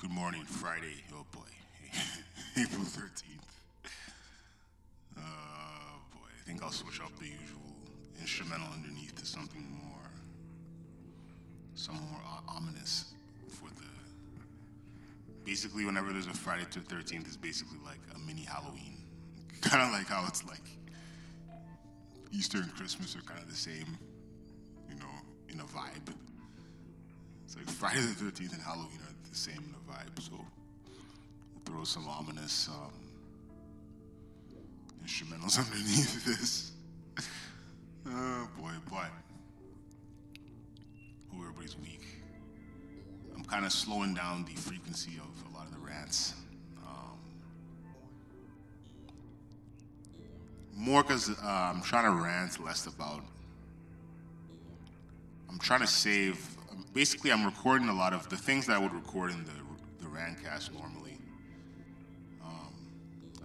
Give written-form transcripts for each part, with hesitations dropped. Good morning, Friday. Oh boy, April 13th. Boy, I think I'll switch up the usual instrumental underneath to something more, ominous for the. Basically, whenever there's a Friday to the 13th, it's basically like a mini Halloween. Kind of like how it's like Easter and Christmas are kind of the same, you know, in a vibe. It's like Friday the 13th and Halloween are the same in the vibe, so we'll throw some ominous instrumentals underneath this. Oh boy, but everybody's weak. I'm kind of slowing down the frequency of a lot of the rants. More because I'm trying to rant less about, I'm trying to save. Basically, I'm recording a lot of the things that I would record in the Rantcast normally,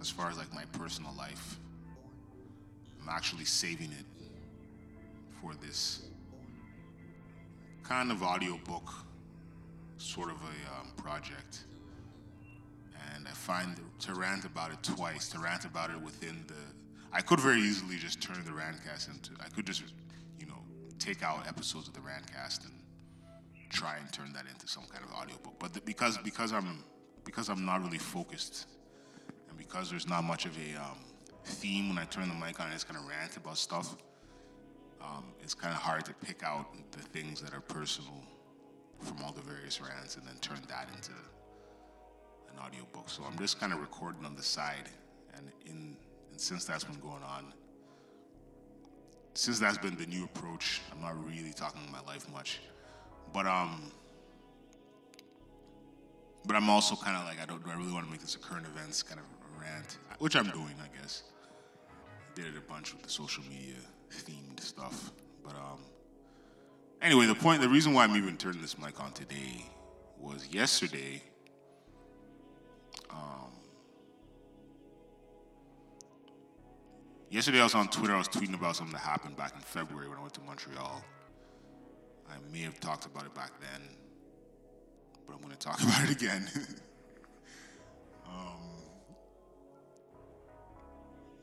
as far as like my personal life. I'm actually saving it for this kind of audiobook sort of a project. And I find that to rant about it twice, to rant about it within the, I could very easily just turn the Rantcast into, I could just, you know, take out episodes of the Rantcast and try and turn that into some kind of audiobook, but because I'm not really focused, and because there's not much of a theme when I turn the mic on, and it's gonna rant about stuff. It's kind of hard to pick out the things that are personal from all the various rants and then turn that into an audiobook. So I'm just kind of recording on the side, and since that's been going on, since that's been the new approach, I'm not really talking about my life much. But I'm also kind of like, do I really want to make this a current events kind of rant, which I'm doing, I guess. I did it a bunch with the social media themed stuff. But anyway, the reason why I'm even turning this mic on today was yesterday. Yesterday I was on Twitter. I was tweeting about something that happened back in February when I went to Montreal. I may have talked about it back then, but I'm going to talk about it again.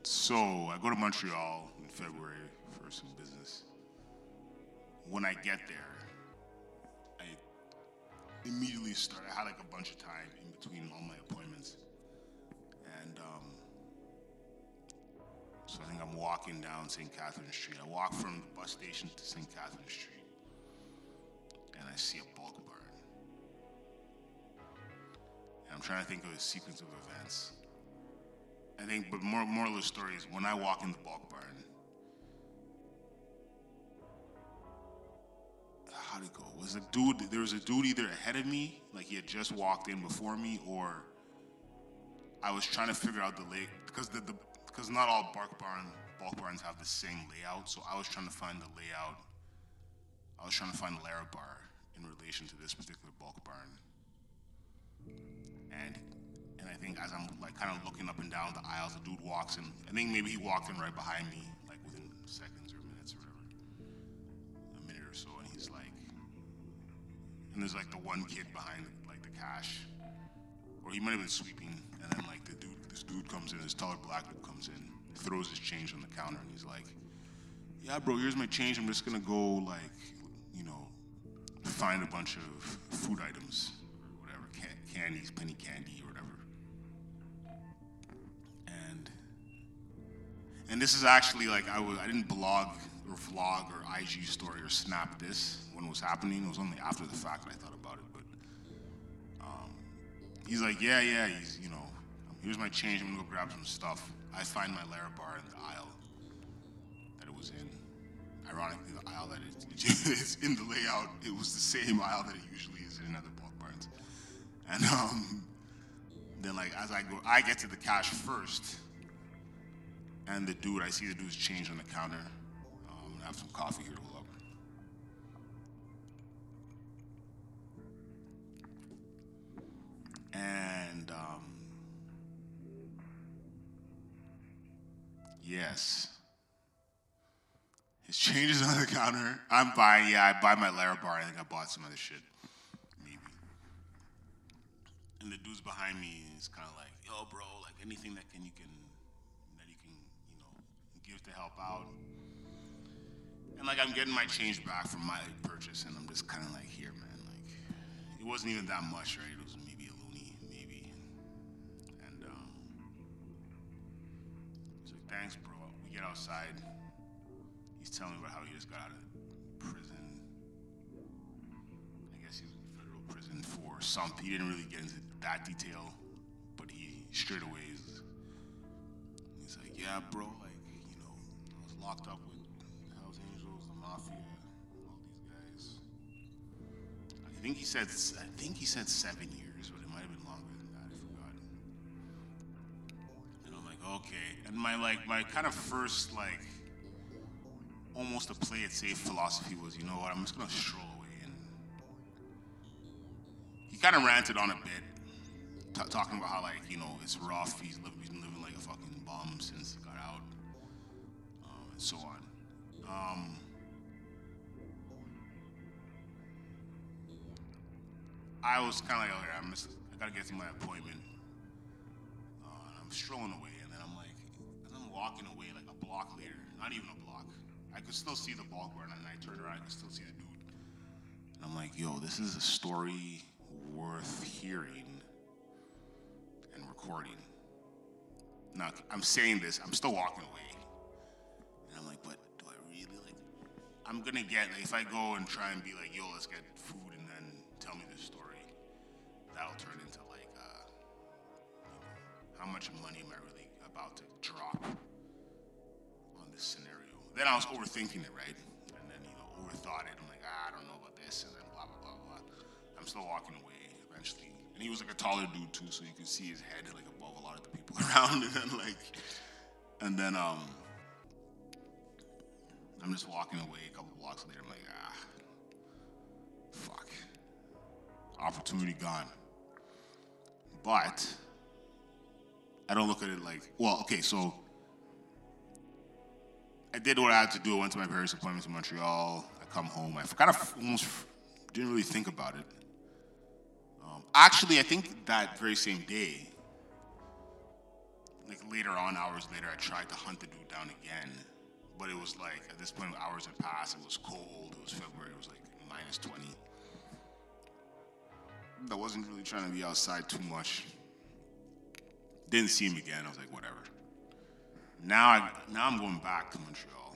So I go to Montreal in February for some business. When I get there, I immediately start. I had like a bunch of time in between all my appointments. And so I think I'm walking down St. Catherine Street. I walk from the bus station to St. Catherine Street. And I see a bulk burn. And I'm trying to think of a sequence of events. I think, but moral of the story is when I walk in the bulk burn, how'd it go? There was a dude either ahead of me, like he had just walked in before me, or I was trying to figure out the layout, because because not all bulk barns have the same layout, so I was trying to find the layout. I was trying to find Larabar in relation to this particular bulk barn, and I think as I'm like kind of looking up and down the aisles, the dude walks in. I think maybe he walked in right behind me, like within seconds or minutes or whatever, a minute or so, and he's like, and there's like the one kid behind like the cash, or he might have been sweeping, and then like this dude comes in, this taller black dude comes in, throws his change on the counter, and he's like, yeah, bro, here's my change. I'm just gonna go like, you know, find a bunch of food items or whatever, candies, penny candy or whatever. And this is actually like, I didn't blog or vlog or IG story or snap this when it was happening. It was only after the fact that I thought about it. But he's like, yeah, he's, you know, here's my change. I'm gonna go grab some stuff. I find my Larabar in the aisle that it was in. Ironically, the aisle that it's in the layout, it was the same aisle that it usually is in other bulk barns. And then like as I go, I get to the cash first, and I see the dude's change on the counter. I'm gonna have some coffee here to hold up. And yes. His change is on the counter. I'm buying, I buy my Larabar. I think I bought some other shit, maybe. And the dudes behind me is kind of like, yo, bro, like anything that can you can give to help out. And like I'm getting my change back from my purchase, and I'm just kind of like, here, man, like it wasn't even that much, right? It was maybe a loony, maybe. And he's like, thanks, bro. We get outside. He's telling me about how he just got out of prison. I guess he was in federal prison for something. He didn't really get into that detail, but he straight away is. He's like, yeah, bro, like I was locked up with Hells Angels, the Mafia, all these guys. I think he said 7 years, but it might have been longer than that. I forgot. And I'm like, okay. And my kind of first almost a play it safe philosophy was, you know what, I'm just gonna stroll away. And he kind of ranted on a bit, talking about how it's rough, he's been living like a fucking bum since he got out, and so on. I was kind of like, okay, I gotta get to my appointment. And I'm strolling away, and then I'm walking away like a block later, not even a block. I could still see the ball burn, and I turned around, I could still see the dude. And I'm like, yo, this is a story worth hearing and recording. Now, I'm saying this, I'm still walking away. And I'm like, but do I really, I'm gonna get, if I go and try and be like, yo, let's get food and then tell me this story, that'll turn into how much money am I really about to drop on this scenario? Then I was overthinking it, right? And then, overthought it. I'm like, I don't know about this, and then blah, blah, blah, blah. I'm still walking away eventually. And he was like a taller dude too, so you could see his head above a lot of the people around. And then I'm just walking away a couple blocks later. I'm like, fuck. Opportunity gone. But I don't look at it so I did what I had to do. I went to my parents' appointment in Montreal. I come home. I kind of almost didn't really think about it. Actually, I think that very same day, hours later, I tried to hunt the dude down again. But it was at this point, hours had passed. It was cold. It was February. It was -20. I wasn't really trying to be outside too much. Didn't see him again. I was like, whatever. Now I'm going back to Montreal,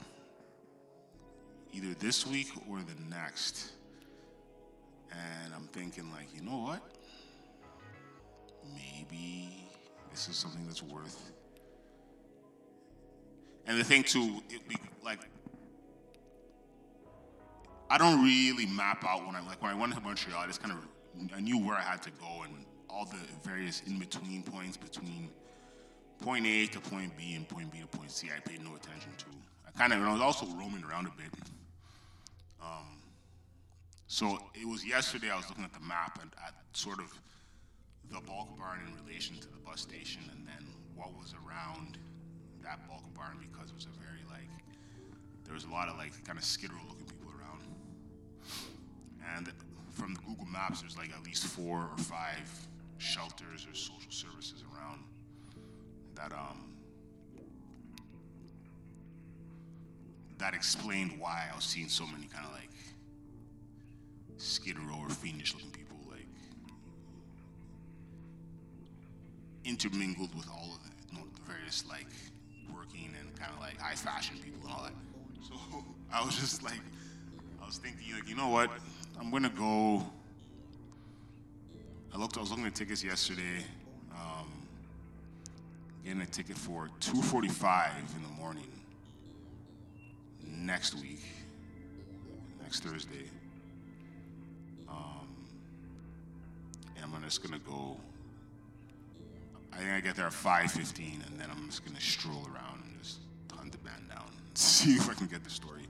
either this week or the next, and I'm thinking you know what, maybe this is something that's worth. And the thing too, I don't really map out when I'm when I went to Montreal, I just I knew where I had to go and all the various in between points between point A to point B and point B to point C, I paid no attention to. I was also roaming around a bit. So it was yesterday I was looking at the map and at sort of the bulk barn in relation to the bus station and then what was around that bulk barn, because it was a very there was a lot of kind of Skid Row looking people around. And from the Google Maps, there's at least 4 or 5 shelters or social services around that that explained why I was seeing so many kind of Skid Row or fiendish looking people intermingled with all of the, various working and kind of high fashion people and all that. So I was just I was thinking you know what, I'm gonna go. I was looking at tickets yesterday. Getting a ticket for 2:45 in the morning next week, next Thursday. And I'm just gonna go, I think I get there at 5:15, and then I'm just gonna stroll around and just hunt the band down and see if I can get the story.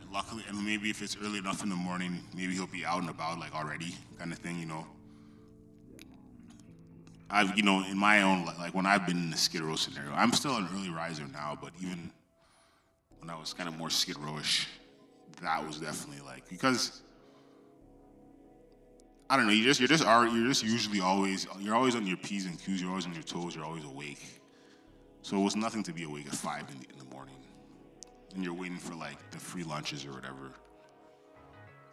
And luckily, and maybe if it's early enough in the morning, maybe he'll be out and about already, kind of thing, I've, in my own, when I've been in the Skid Row scenario, I'm still an early riser now, but even when I was kind of more Skid Row-ish, that was definitely because I don't know. You're just usually always, you're always on your P's and Q's. You're always on your toes. You're always awake. So it was nothing to be awake at 5 in the morning, and you're waiting for like the free lunches or whatever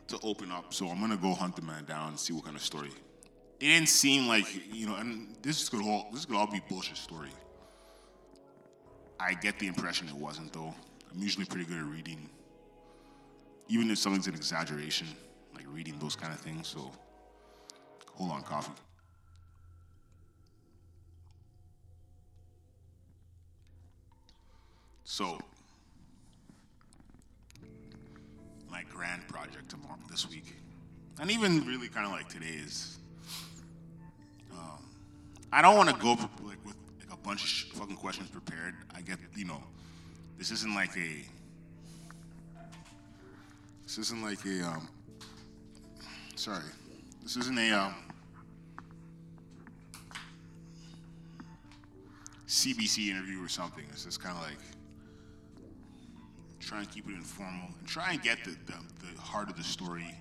to open up. So I'm gonna go hunt the man down and see what kind of story. It didn't seem like, you know, and this could all be bullshit story. I get the impression it wasn't, though. I'm usually pretty good at reading, even if something's an exaggeration, like reading those kind of things. So hold on, coffee. So my grand project tomorrow, this week, and even really kind of like today is, I don't want to go like with like a bunch of fucking questions prepared. I get, you know, this isn't a CBC interview or something. It's just kind of like try and keep it informal and try and get the heart of the story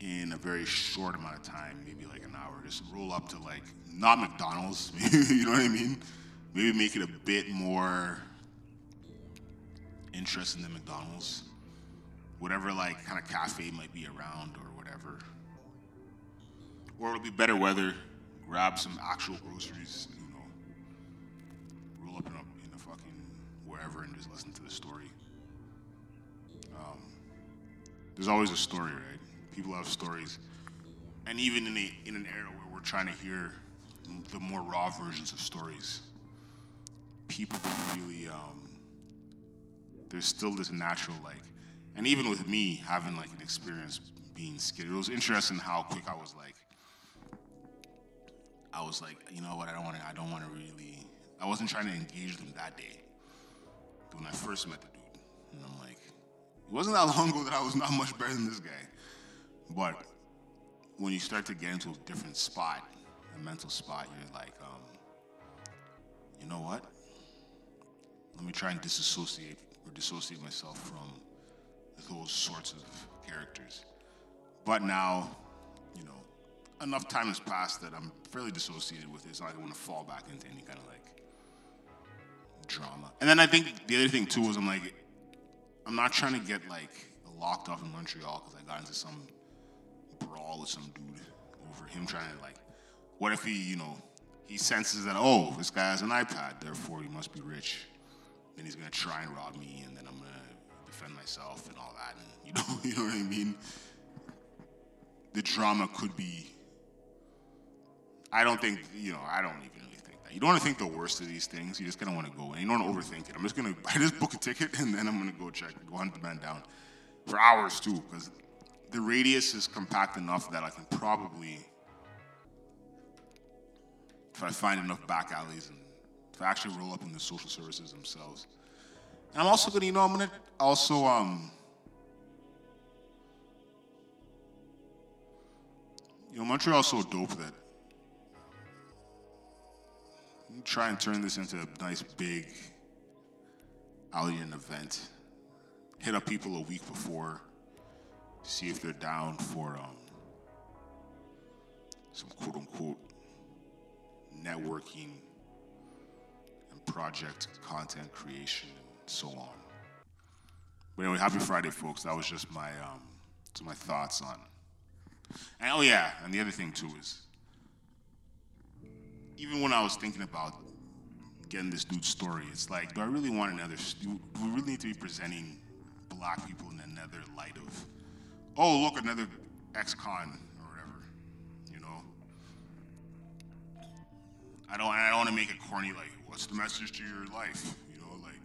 in a very short amount of time, maybe like an hour. Just roll up to like, not McDonald's, you know what I mean? Maybe make it a bit more interesting than McDonald's. Whatever like kind of cafe might be around or whatever. Or it'll be better weather, grab some actual groceries, you know, roll up in a fucking wherever and just listen to the story. There's always a story, right? People have stories, and even in an era where we're trying to hear the more raw versions of stories, people really there's still this natural like, and even with me having like an experience being scared, it was interesting how quick I was like, you know what, I don't want to really. I wasn't trying to engage them that day when I first met the dude, and I'm like, it wasn't that long ago that I was not much better than this guy. But when you start to get into a different spot, a mental spot, you're like, you know what? Let me try and dissociate myself from those sorts of characters. But now, you know, enough time has passed that I'm fairly dissociated with it, so I don't want to fall back into any kind of like drama. And then I think the other thing too was I'm not trying to get like locked up in Montreal because I got into some brawl with some dude over him trying to like, what if he, you know, he senses that, oh, this guy has an iPad, therefore he must be rich. Then he's gonna try and rob me, and then I'm gonna defend myself and all that, and you know what I mean? The drama could be, I don't even really think that. You don't wanna think the worst of these things, you just kinda wanna go in. You don't wanna overthink it. I'm just gonna, I just book a ticket and then I'm gonna go hunt the man down for hours too, because the radius is compact enough that I can probably, if I find enough back alleys and if I actually roll up in the social services themselves. And I'm also gonna, you know, I'm gonna also, you know, Montreal's so dope that I'm gonna try and turn this into a nice big Alleyan event. Hit up people a week before, see if they're down for some quote-unquote networking and project content creation and so on. But anyway, happy Friday, folks. That was just my my thoughts on. And oh yeah, and the other thing too is, even when I was thinking about getting this dude's story, it's like, do I really want another? Do we really need to be presenting Black people in another light of, oh, look, another ex-con or whatever, you know? I don't want to make it corny, like, what's the message to your life? You know, like,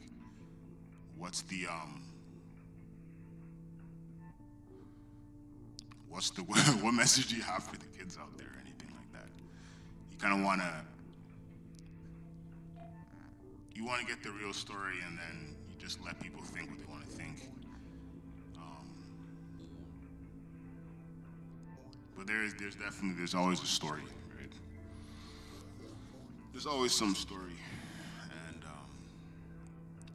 what message do you have for the kids out there or anything like that? You kind of want to get the real story, and then you just let people think what they want to think. But there's always a story, right? There's always some story,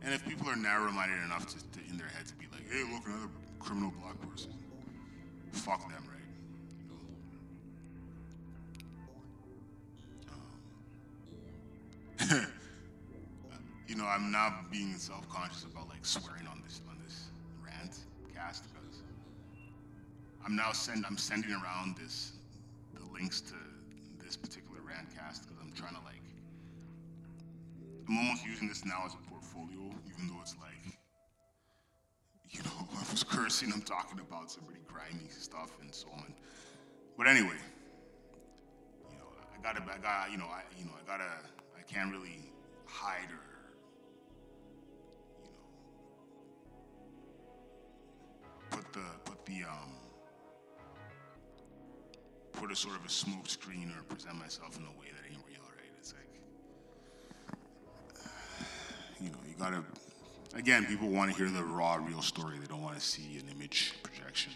and if people are narrow-minded enough to in their head to be like, hey, look, another criminal Black person, fuck them, right? know, I'm not being self-conscious about like swearing on this rant cast, because I'm now sending around the links to this particular rant cast because I'm trying to like, I'm almost using this now as a portfolio, even though it's like, you know, I was cursing, I'm talking about some pretty grimy stuff and so on. But anyway, you know, I can't really hide or, you know, put a sort of a smoke screen or present myself in a way that ain't real, right? It's like, you know, you gotta, again, people want to hear the raw, real story. They don't want to see an image projection,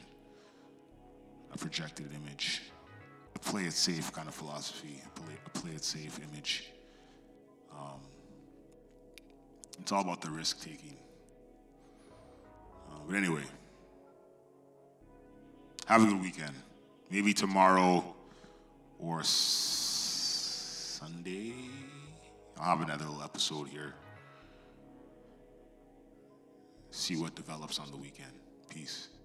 a projected image, a play it safe kind of philosophy, a play it safe image. It's all about the risk taking. But anyway, have a good weekend. Maybe tomorrow or Sunday, I'll have another little episode here. See what develops on the weekend. Peace.